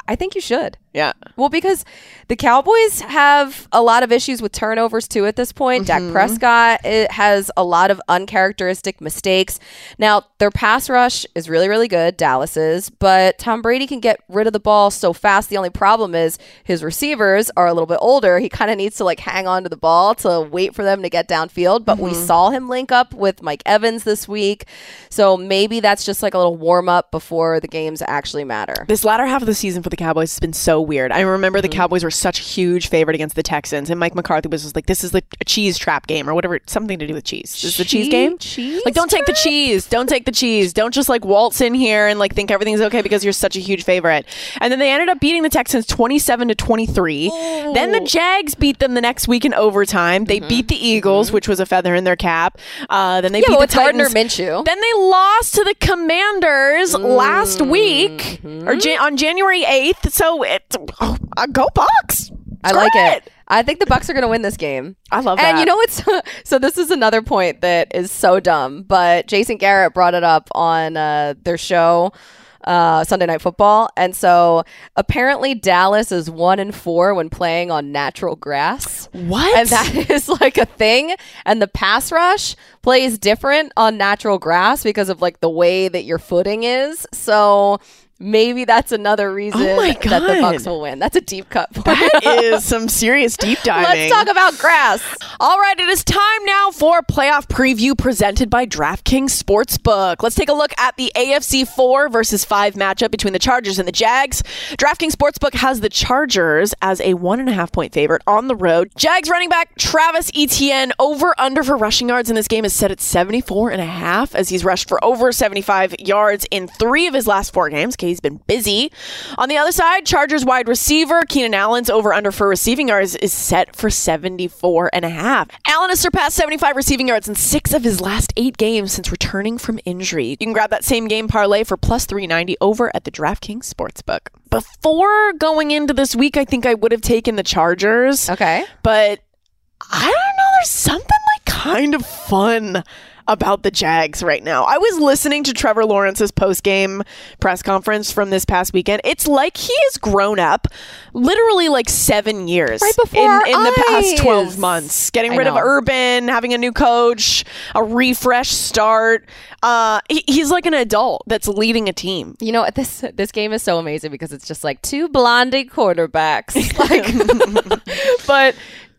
I think you should. Yeah. Well, because the Cowboys have a lot of issues with turnovers too at this point. Mm-hmm. Dak Prescott it has a lot of uncharacteristic mistakes. Now, their pass rush is really, really good, Dallas's, but Tom Brady can get rid of the ball so fast. The only problem is his receivers are a little bit older. He kind of needs to like hang on to the ball to wait for them to get downfield, but mm-hmm. we saw him link up with Mike Evans this week. So maybe that's just like a little warm up before the games actually matter. This latter half of the season for the Cowboys has been so weird. I remember the mm-hmm. Cowboys were such a huge favorite against the Texans, and Mike McCarthy was just like, this is like a cheese trap game or whatever, something to do with cheese. This is the cheese game? Cheese like, don't trap? Take the cheese. Don't take the cheese. Don't just like waltz in here and like think everything's okay because you're such a huge favorite. And then they ended up beating the Texans twenty-seven to twenty-three. Ooh. Then the Jags beat them the next week in overtime. They mm-hmm. beat the Eagles, mm-hmm. which was a feather in their cap. Uh, then they yeah, beat the Titans. Minshew. Then they lost to the Commanders mm-hmm. last week mm-hmm. or ja- on January eighth. So it Oh, go Bucks. I like it. I think the Bucks are going to win this game. I love that. And you know what's so this is another point that is so dumb, but Jason Garrett brought it up on uh, their show uh, Sunday Night Football, and so apparently Dallas is one and four when playing on natural grass. What? And that is like a thing. And the pass rush plays different on natural grass because of like the way that your footing is. So maybe that's another reason oh that the Bucks will win. That's a deep cut. That is some serious deep diving. Let's talk about grass. All right, it is time now for playoff preview presented by DraftKings Sportsbook. Let's take a look at the A F C four versus five matchup between the Chargers and the Jags. DraftKings Sportsbook has the Chargers as a one and a half point favorite on the road. Jags running back Travis Etienne over under for rushing yards in this game is set at seventy-four and a half, as he's rushed for over seventy-five yards in three of his last four games. He's been busy. On the other side, Chargers wide receiver Keenan Allen's over under for receiving yards is set for seventy-four and a half. Allen has surpassed seventy-five receiving yards in six of his last eight games since returning from injury. You can grab that same game parlay for plus three ninety over at the DraftKings Sportsbook. Before going into this week, I think I would have taken the Chargers. Okay. But I don't know. There's something like kind of fun about the Jags right now. I was listening to Trevor Lawrence's post-game press conference from this past weekend. It's like he has grown up literally like seven years right before in, our in eyes. The past twelve months. Getting I rid know. of Urban, having a new coach, a refresh start. Uh, he, he's like an adult that's leading a team. You know what? This, this game is so amazing because it's just like two blondie quarterbacks. Like, but...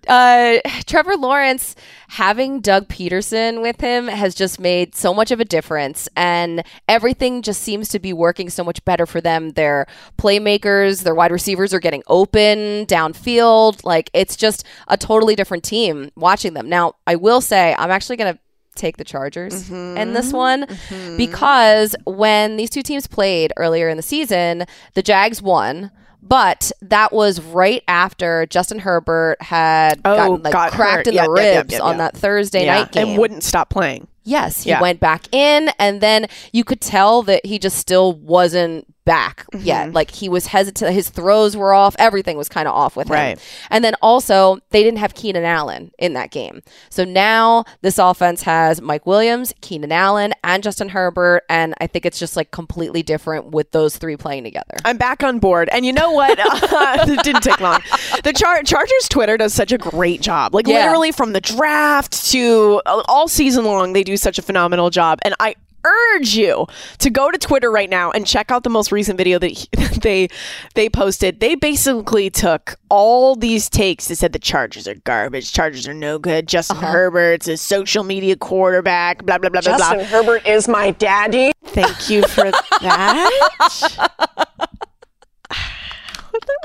Uh, Trevor Lawrence having Doug Peterson with him has just made so much of a difference, and everything just seems to be working so much better for them. Their playmakers, their wide receivers are getting open downfield. Like, it's just a totally different team watching them. Now, I will say I'm actually going to take the Chargers mm-hmm. in this one mm-hmm. because when these two teams played earlier in the season, the Jags won. But that was right after Justin Herbert had oh, gotten like got cracked hurt. in the yeah, ribs yeah, yeah, yeah, yeah. on that Thursday yeah. night game. And wouldn't stop playing. Yes, he yeah. went back in, and then you could tell that he just still wasn't back mm-hmm. yet. Like, he was hesitant. His throws were off. Everything was kind of off with right. him. And then also, they didn't have Keenan Allen in that game. So now this offense has Mike Williams, Keenan Allen, and Justin Herbert, and I think it's just like completely different with those three playing together. I'm back on board. And you know what? It didn't take long. The Char- Chargers Twitter does such a great job. Like, yeah. literally from the draft to all season long, they do such a phenomenal job, and I urge you to go to Twitter right now and check out the most recent video that he, they they posted. They basically took all these takes that said the Chargers are garbage, Chargers are no good, Justin uh-huh. Herbert's a social media quarterback, blah, blah, blah, Justin blah, blah. Justin Herbert is my daddy. Thank you for that. That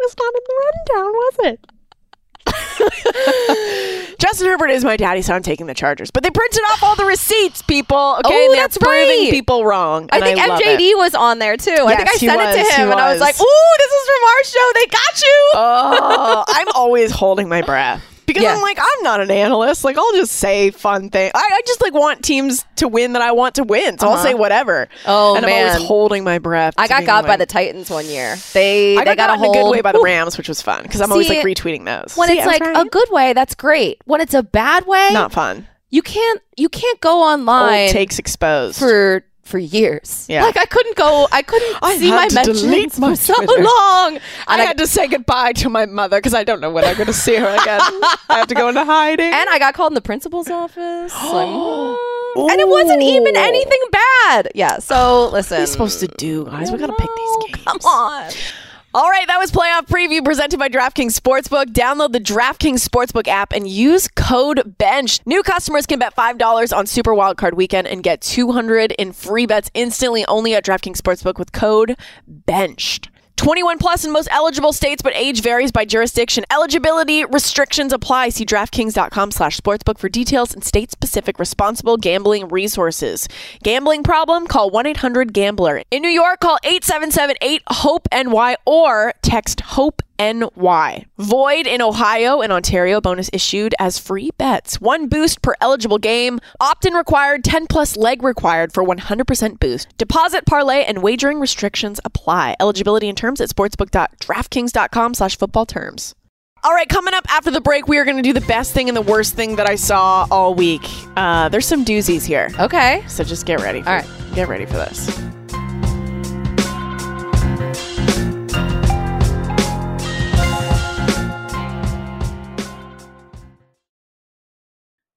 was not in the rundown, was it? Justin Herbert is my daddy, so I'm taking the Chargers. But they printed off all the receipts, people. Okay, oh, that's proving right. people wrong. I think I M J D was on there too. Yes, I think I sent was, it to him, and I was like, "Ooh, this is from our show. They got you." Oh, I'm always holding my breath. Because yeah. I'm like, I'm not an analyst. Like, I'll just say fun things. I, I just, like, want teams to win that I want to win. So uh-huh. I'll say whatever. Oh, and man. I'm always holding my breath. I got got like, by the Titans one year. They I they got, got a hold. In a good way by the Rams, which was fun. Because I'm See, always, like, retweeting those. When See, it's, like, right. a good way, that's great. When it's a bad way. Not fun. You can't, you can't go online. Old takes exposed. For... for years. Yeah. Like, I couldn't go, I couldn't I see my mentions my for so Twitter. long. And I, I had to say goodbye to my mother because I don't know when I'm going to see her again. I have to go into hiding. And I got called in the principal's office. Like, oh. And it wasn't even anything bad. Yeah, so listen. What are we supposed to do, guys? We got to pick these games. Come on. All right, that was Playoff Preview presented by DraftKings Sportsbook. Download the DraftKings Sportsbook app and use code BENCH. New customers can bet five dollars on Super Wildcard Weekend and get two hundred dollars in free bets instantly only at DraftKings Sportsbook with code BENCHED. twenty-one plus in most eligible states, but age varies by jurisdiction. Eligibility restrictions apply. See DraftKings.com slash sportsbook for details and state-specific responsible gambling resources. Gambling problem? Call one eight hundred gambler. In New York, call eight seven seven eight hope N Y or text HOPE N Y. Void in Ohio and Ontario. Bonus issued as free bets. One boost per eligible game. Opt-in required. ten plus leg required for one hundred percent boost. Deposit, parlay, and wagering restrictions apply. Eligibility and terms at sportsbook.draftkings.com slash football terms. All right, coming up after the break, we are going to do the best thing and the worst thing that I saw all week. Uh, there's some doozies here. Okay. So just get ready. For, all right. Get ready for this.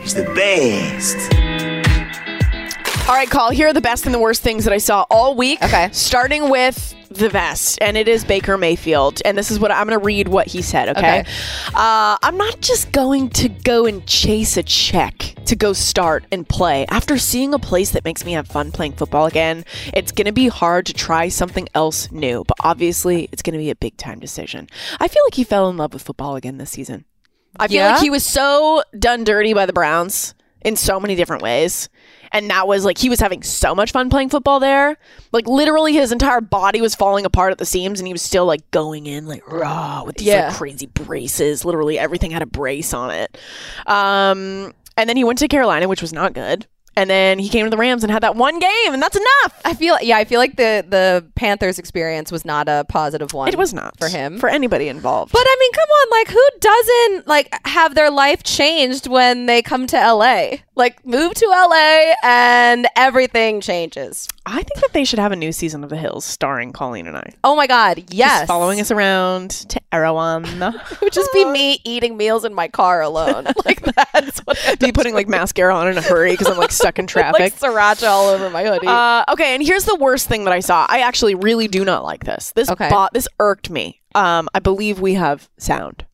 He's the best. All right, Call. Here are the best and the worst things that I saw all week. Okay. Starting with the best, and it is Baker Mayfield. And this is what I'm going to read what he said, okay? okay. Uh, I'm not just going to go and chase a check to go start and play. After seeing a place that makes me have fun playing football again, it's going to be hard to try something else new. But obviously, it's going to be a big-time decision. I feel like he fell in love with football again this season. I feel yeah. like he was so done dirty by the Browns in so many different ways. And that was like, he was having so much fun playing football there. Like literally his entire body was falling apart at the seams and he was still like going in like raw with these yeah. like, crazy braces. Literally everything had a brace on it. Um, and then he went to Carolina, which was not good. And then he came to the Rams and had that one game, and that's enough. I feel, yeah, I feel like the the Panthers experience was not a positive one. It was not for him, for anybody involved. But I mean, come on, like who doesn't like have their life changed when they come to L A? Like move to L A and everything changes. I think that they should have a new season of The Hills starring Colleen and I. Oh my God, yes! Just following us around to Erewhon. It would just be me eating meals in my car alone. Like that's what I'd be putting like mascara on in a hurry because I'm like stuck in traffic. Like sriracha all over my hoodie. Uh, okay, and here's the worst thing that I saw. I actually really do not like this. This okay. bot, this irked me. Um, I believe we have sound.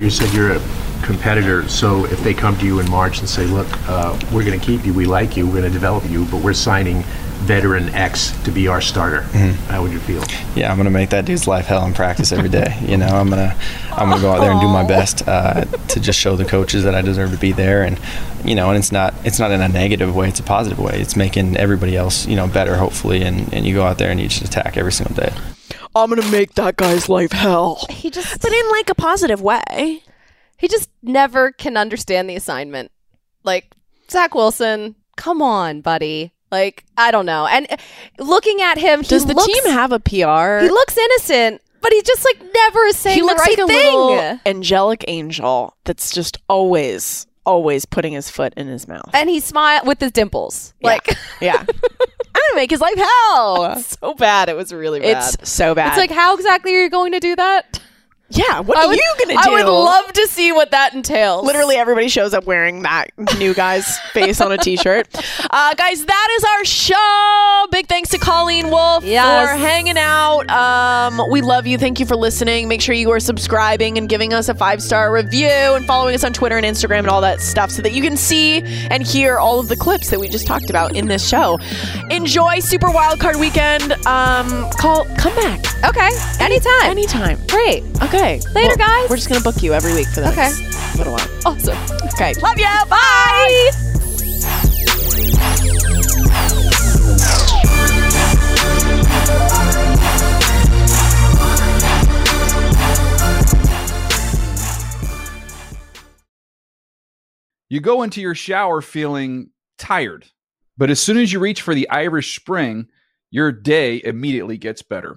You said you're a competitor, so if they come to you in March and say, look, uh, we're going to keep you, we like you, we're going to develop you, but we're signing veteran X to be our starter. Mm. How would you feel? Yeah, I'm going to make that dude's life hell in practice every day. You know, I'm going to I'm going to go out there and do my best uh, to just show the coaches that I deserve to be there. And, you know, and it's not it's not in a negative way. It's a positive way. It's making everybody else, you know, better, hopefully. And, and you go out there and you just attack every single day. I'm going to make that guy's life hell. He just, but in like a positive way. He just never can understand the assignment. Like, Zach Wilson, come on, buddy. Like, I don't know. And looking at him, does the team have a P R? He looks innocent, but he's just like never saying the right thing. He looks like a little angelic angel that's just always, always putting his foot in his mouth. And he smiles with his dimples. Yeah. Like, yeah. Make his life hell. It's so bad. It was really bad. It's so bad. It's like, how exactly are you going to do that? Yeah, what I are would, you going to do? I would love to see what that entails. Literally everybody shows up wearing that new guy's face on a t-shirt. Uh, guys, that is our show. Big thanks to Colleen Wolfe yes. for hanging out. Um, we love you. Thank you for listening. Make sure you are subscribing and giving us a five-star review and following us on Twitter and Instagram and all that stuff so that you can see and hear all of the clips that we just talked about in this show. Enjoy Super Wildcard Weekend. Um, call, come back. Okay, anytime. Anytime. Great. Okay. Okay. Later, well, guys. We're just going to book you every week for the okay. next little while. Awesome. Okay. Love ya. Bye. You go into your shower feeling tired, but as soon as you reach for the Irish Spring, your day immediately gets better.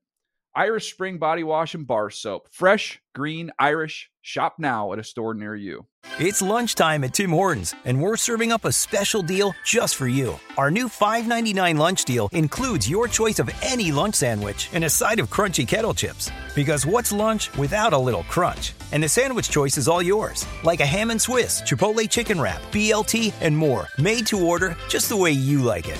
Irish Spring Body Wash and Bar Soap. Fresh, green, Irish. Shop now at a store near you. It's lunchtime at Tim Hortons, and we're serving up a special deal just for you. Our new five ninety-nine lunch deal includes your choice of any lunch sandwich and a side of crunchy kettle chips. Because what's lunch without a little crunch? And the sandwich choice is all yours. Like a ham and Swiss, Chipotle chicken wrap, B L T, and more. Made to order just the way you like it.